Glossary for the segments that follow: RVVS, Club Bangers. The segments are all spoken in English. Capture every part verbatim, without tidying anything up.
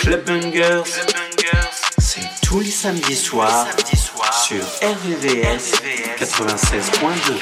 Club Bangers, c'est tous les samedis soirs soir sur R V V S quatre-vingt-seize point deux.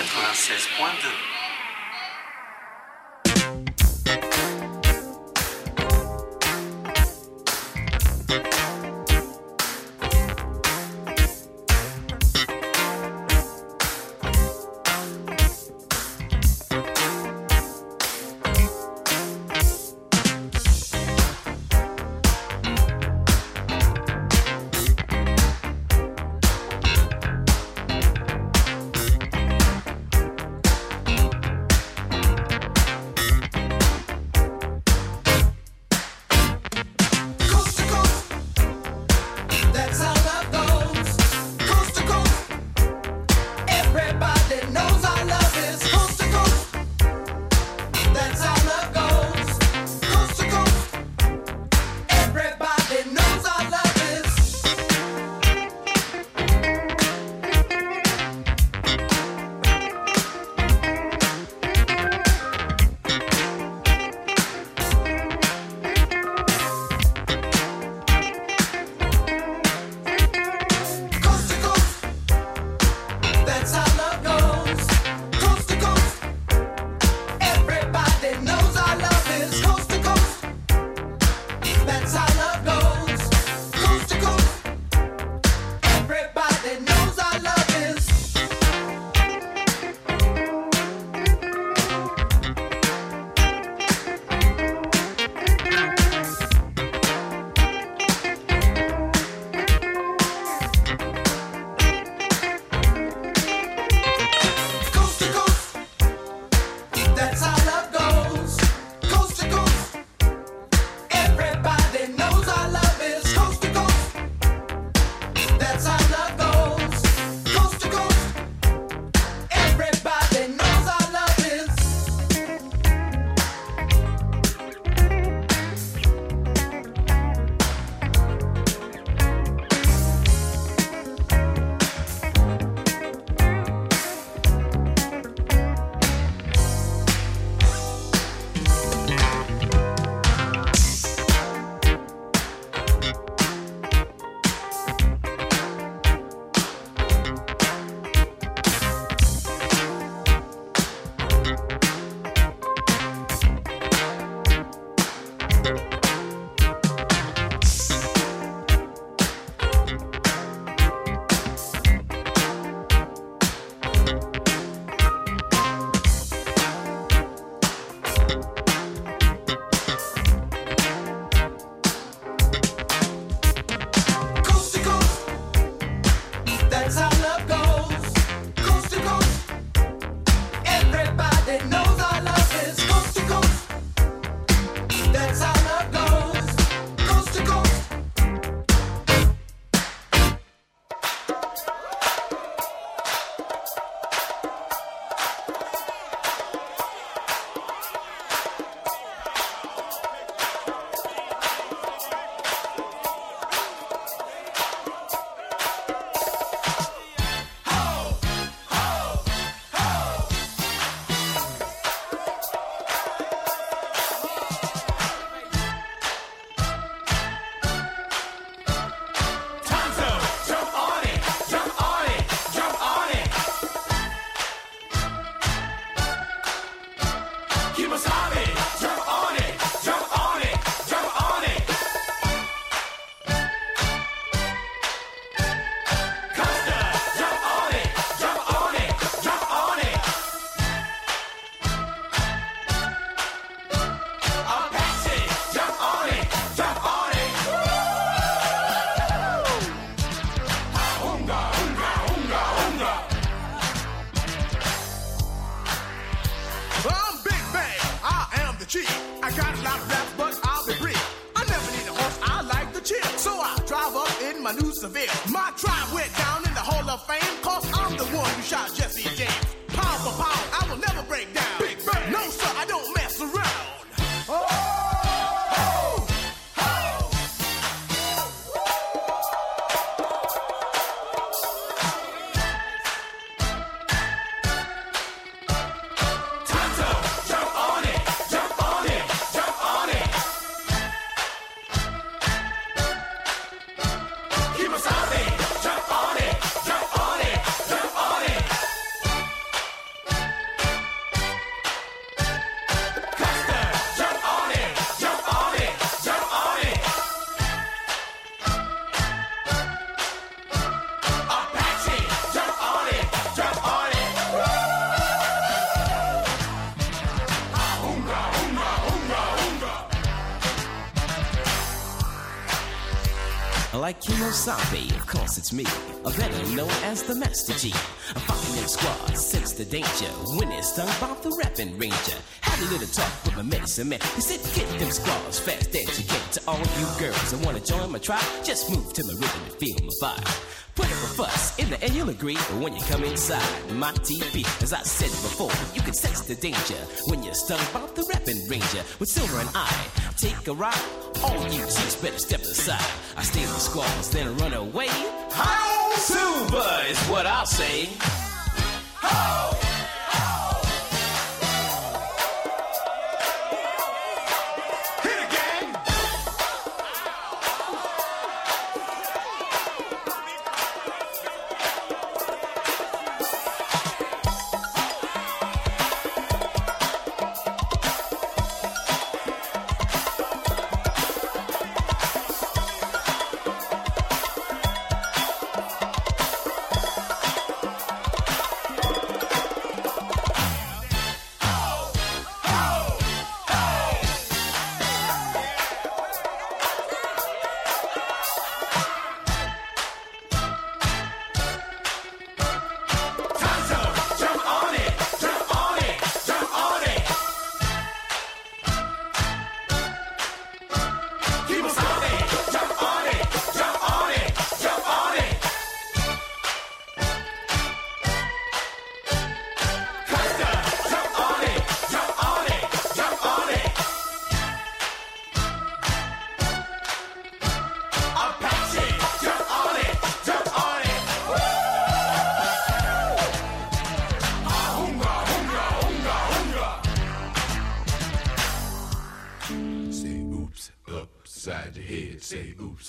Like Kimosabe, of course it's me, better known as the Master G. I'm fucking them squads, sense the danger, when it's stung by the rapping ranger. Had a little talk with my medicine man, he said get them squads fast as you can. To all of you girls that wanna join my tribe, just move to my rhythm and feel my vibe. Put up a fuss, in the end you'll agree, but when you come inside my T V, as I said before, you can sense the danger when you're stung by the rapping ranger. With Silver and I take a ride, all you chicks better step aside. I steal the squads, then run away. How Silver is what I'll say. How.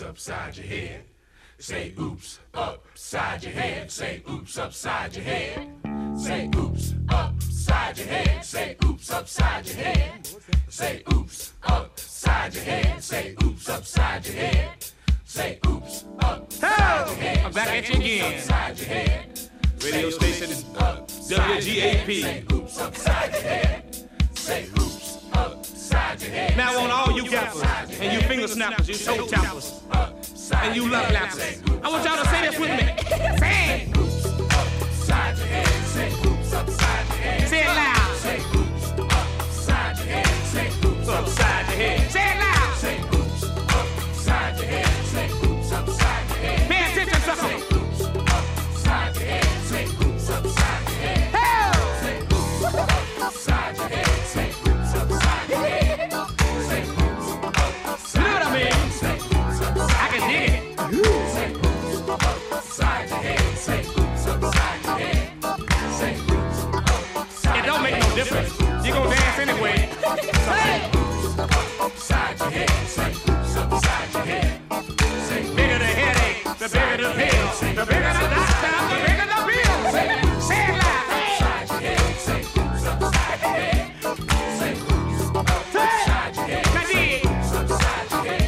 Upside your head, say oops, upside your head, say oops, upside your head, say oops, upside your head, say oops, upside your head, say oops, upside your head, say oops, upside your head, say oops, upside your head. I'm back at you again. Radio station W G A P. Say oops, upside your head, say oops, upside your head. Now on all you gappers and you finger snappers, you toe tappers, and you love lappers. I want y'all to say this with me. Say it. Upside your head. Say oops upside your head. Say it loud. Say oops upside your head. Say oops upside your head. Say it loud. Say oops upside your head. Say oops upside your head. Pay attention, sucker. Say oops upside your head. Say oops upside your head. Say oops upside your head. Say oops upside your head. Say oops upside your head. Say oops upside your head. I can dig it. Say oops upside your head. Say oops upside your head. Say oops upside your head. It don't make no difference. You're gonna dance anyway. Say oops upside your head. Say oops upside your head. Say bigger the headache, the bigger the pill, the bigger the doctor, the bigger the bill. Say it loud. Upside your head. Say oops upside your head. Say oops upside your head. Say oops upside your head.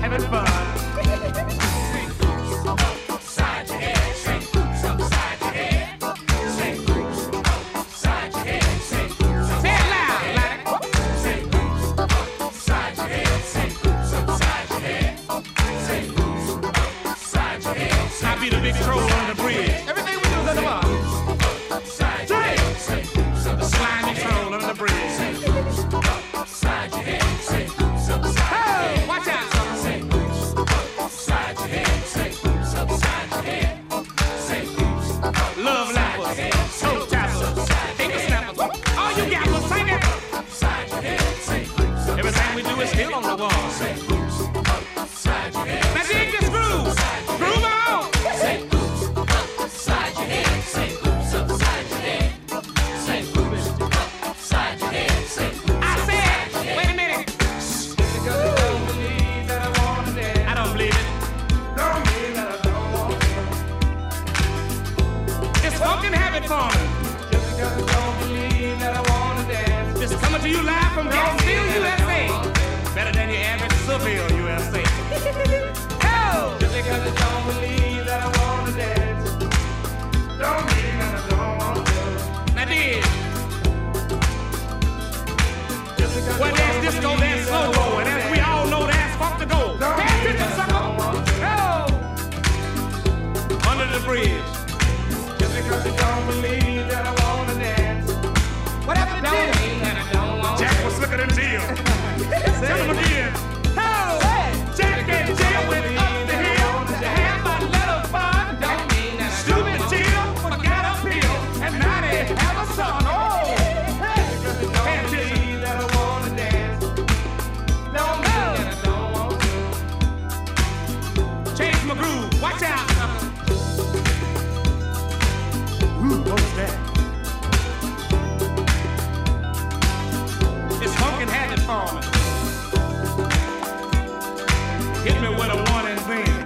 Having fun. Say oops upside your head. Say oops upside your head. Say oops upside your head. Say oops upside your head. Say oops upside your head. Say oops upside your head. Say oops upside your head. I be the big troll on the bridge. Everything we do is under my. Upside your head. Say oops upside your head. The slimy troll on the bridge. Say oops upside your head. Say oops upside your head. Watch out. Still on the wall. Say oops upside your head. Now dig this groove. Groove on. Say oops upside your head. Say oops upside your head. Say oops upside your head. Say oops upside your head. I said. coming. Just because I don't believe that I wanna dance. Just coming to you live from Brownsville, U S A. Better than your average Seville, U S A. Oh! Just because I don't believe that I wanna dance. Don't mean that I don't wanna dance. Now did. Well, there's disco, there's slow-mo, and as we all know, there's funk to go. Can't pitch a sucker. Oh! Under the bridge. Because I don't believe that I wanna dance. What happened to Jack? I don't want Jack was slicker than Jill. Tell him again. How? Hey. Jack and Jill went up the hill to have a little fun. Don't mean that stupid Jill forgot up here, and now they have a son. Oh. Because I don't believe that I wanna dance. No, no. I don't want to. Change my groove. Watch out. What was that? It's Honkin' Hatchet Farming. Hit me with a one and then.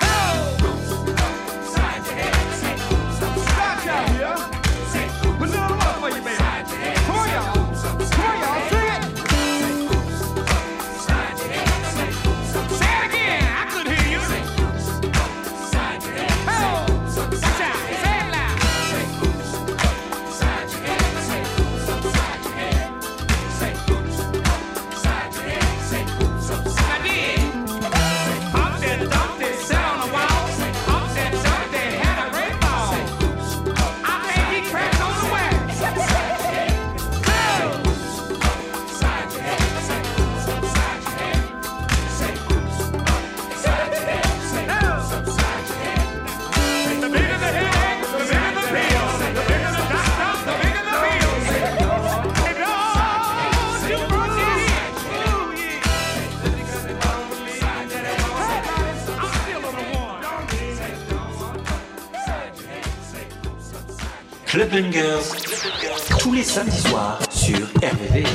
Go! Side your head, say something. Stop y'all, yeah? Say something. Put another one for you, baby. Side your head, come on, y'all. Come on, y'all. Say it. Side your head, say something. Say it again. I could hear you. Say Club Bangers, tous les samedis soirs sur R V V S.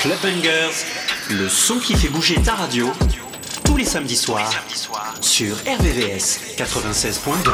Club Bangers, le son qui fait bouger ta radio, tous les samedis soirs, soir, sur R V V S quatre-vingt-seize point deux.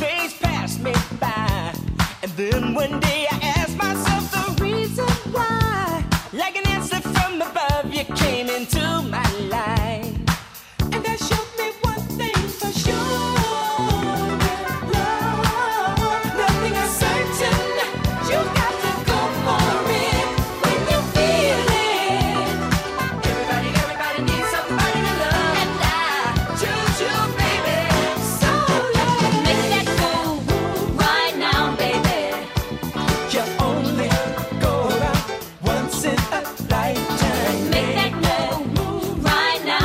days pass me by, and then one day I asked myself the reason why. Like an answer from above, you came into my life, and that showed me one thing for sure. Right now.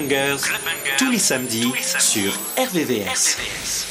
Bangers, Club Bangers tous les samedis, tous les samedis sur R V V S. R V V S.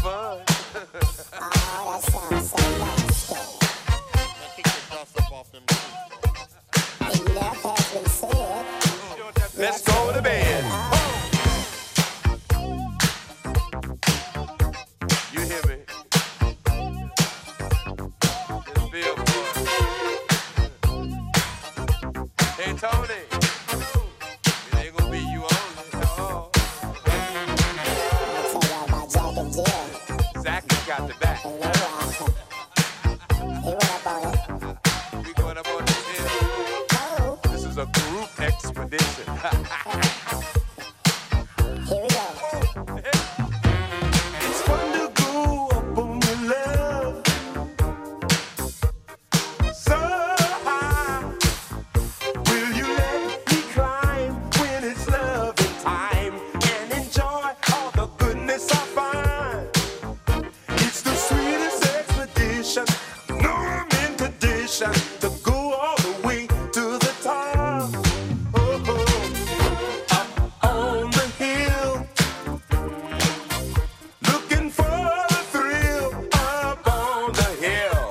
fun. Oh, that sounds so nice. Now kick the dust up off them shoes. Enough has been said. Let's go to bed. You hear me? It's Bill Boy. Hey, Tony. Got the back. He went up on it. We going up on this hill. Oh. This is a group expedition. Here we go. It's fun to go up on the love. So high. Will you let me climb when it's love time and enjoy all the goodness I find? No, I'm in condition to go all the way to the top. Oh, oh. Up on the hill, looking for a thrill. Up on the hill,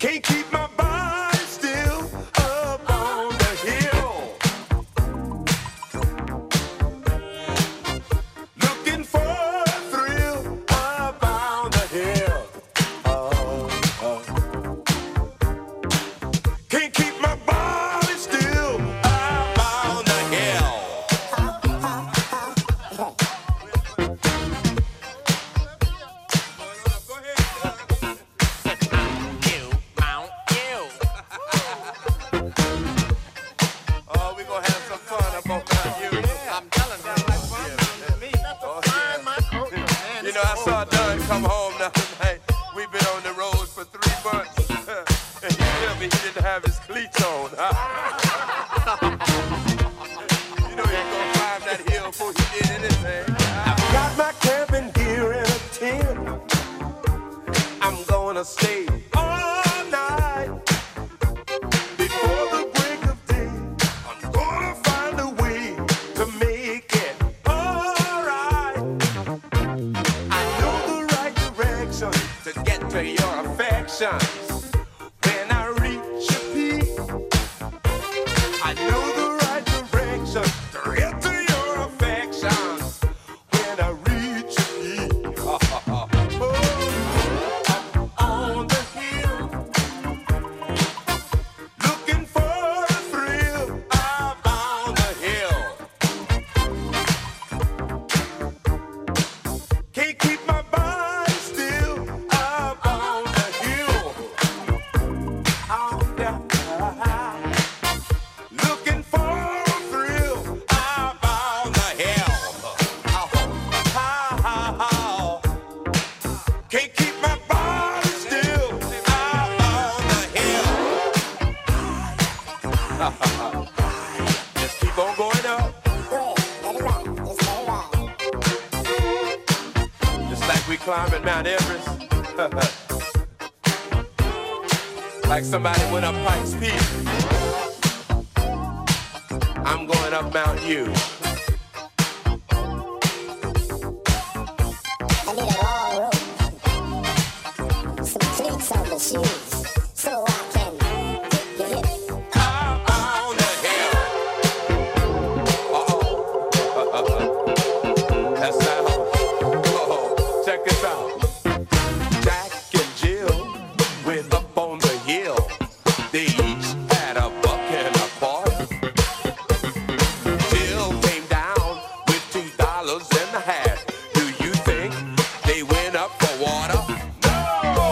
can't keep my body still. Up on the hill, looking for. You know, I saw Dunn come home the other night. We've been on the road for three months. And you tell me he didn't have his cleats on. You know he ain't gonna climb that hill before he did anything. I've got my camping gear in a tent. I'm gonna stay all night. Before the break of day, I'm gonna find a way to make it all right. To get to your affections, when I reach a peak, I know the right direction. To get to your affections, when I reach a peak, oh, oh, oh. Up on the hill, looking for a thrill. Up on the hill, can't keep my body. Can't keep my body still. Up on the hill. Just keep on going up. Let it ride. Just let it ride. Just like we climbing Mount Everest. Like somebody went up Pikes Peak. I'm going up Mount U. I need a long rope. Some cleats on the shoes, so I can get your hips. Up on the hill. Uh-oh. Uh-uh. That's not all. Uh-oh. Check this out. Jack and Jill went up on the hill. They each had a bucket and a quart. Jill came down with two dollars and a half. Do you think they went up for water? Oh!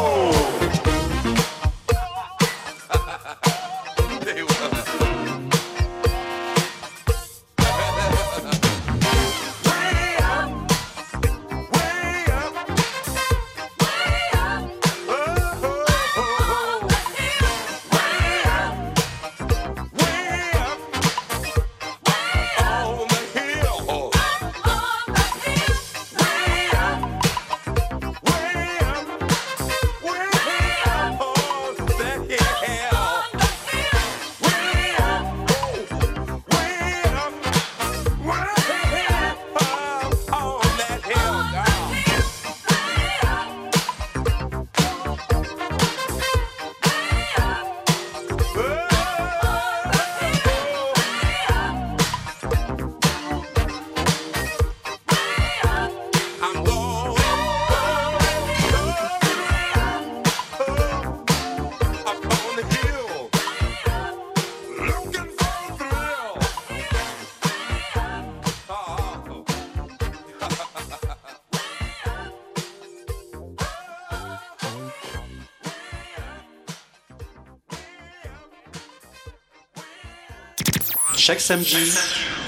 chaque samedi,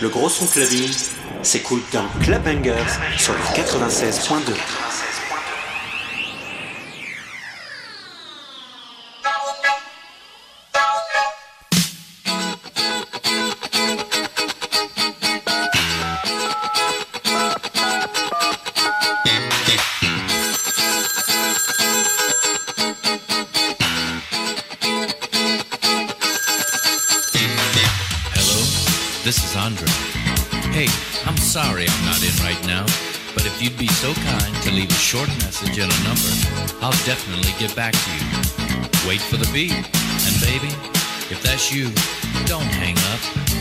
le gros son clubbing s'écoute dans Club Bangers sur le quatre-vingt-seize point deux. And a number, I'll definitely get back to you. Wait for the beat, and baby, if that's you, don't hang up.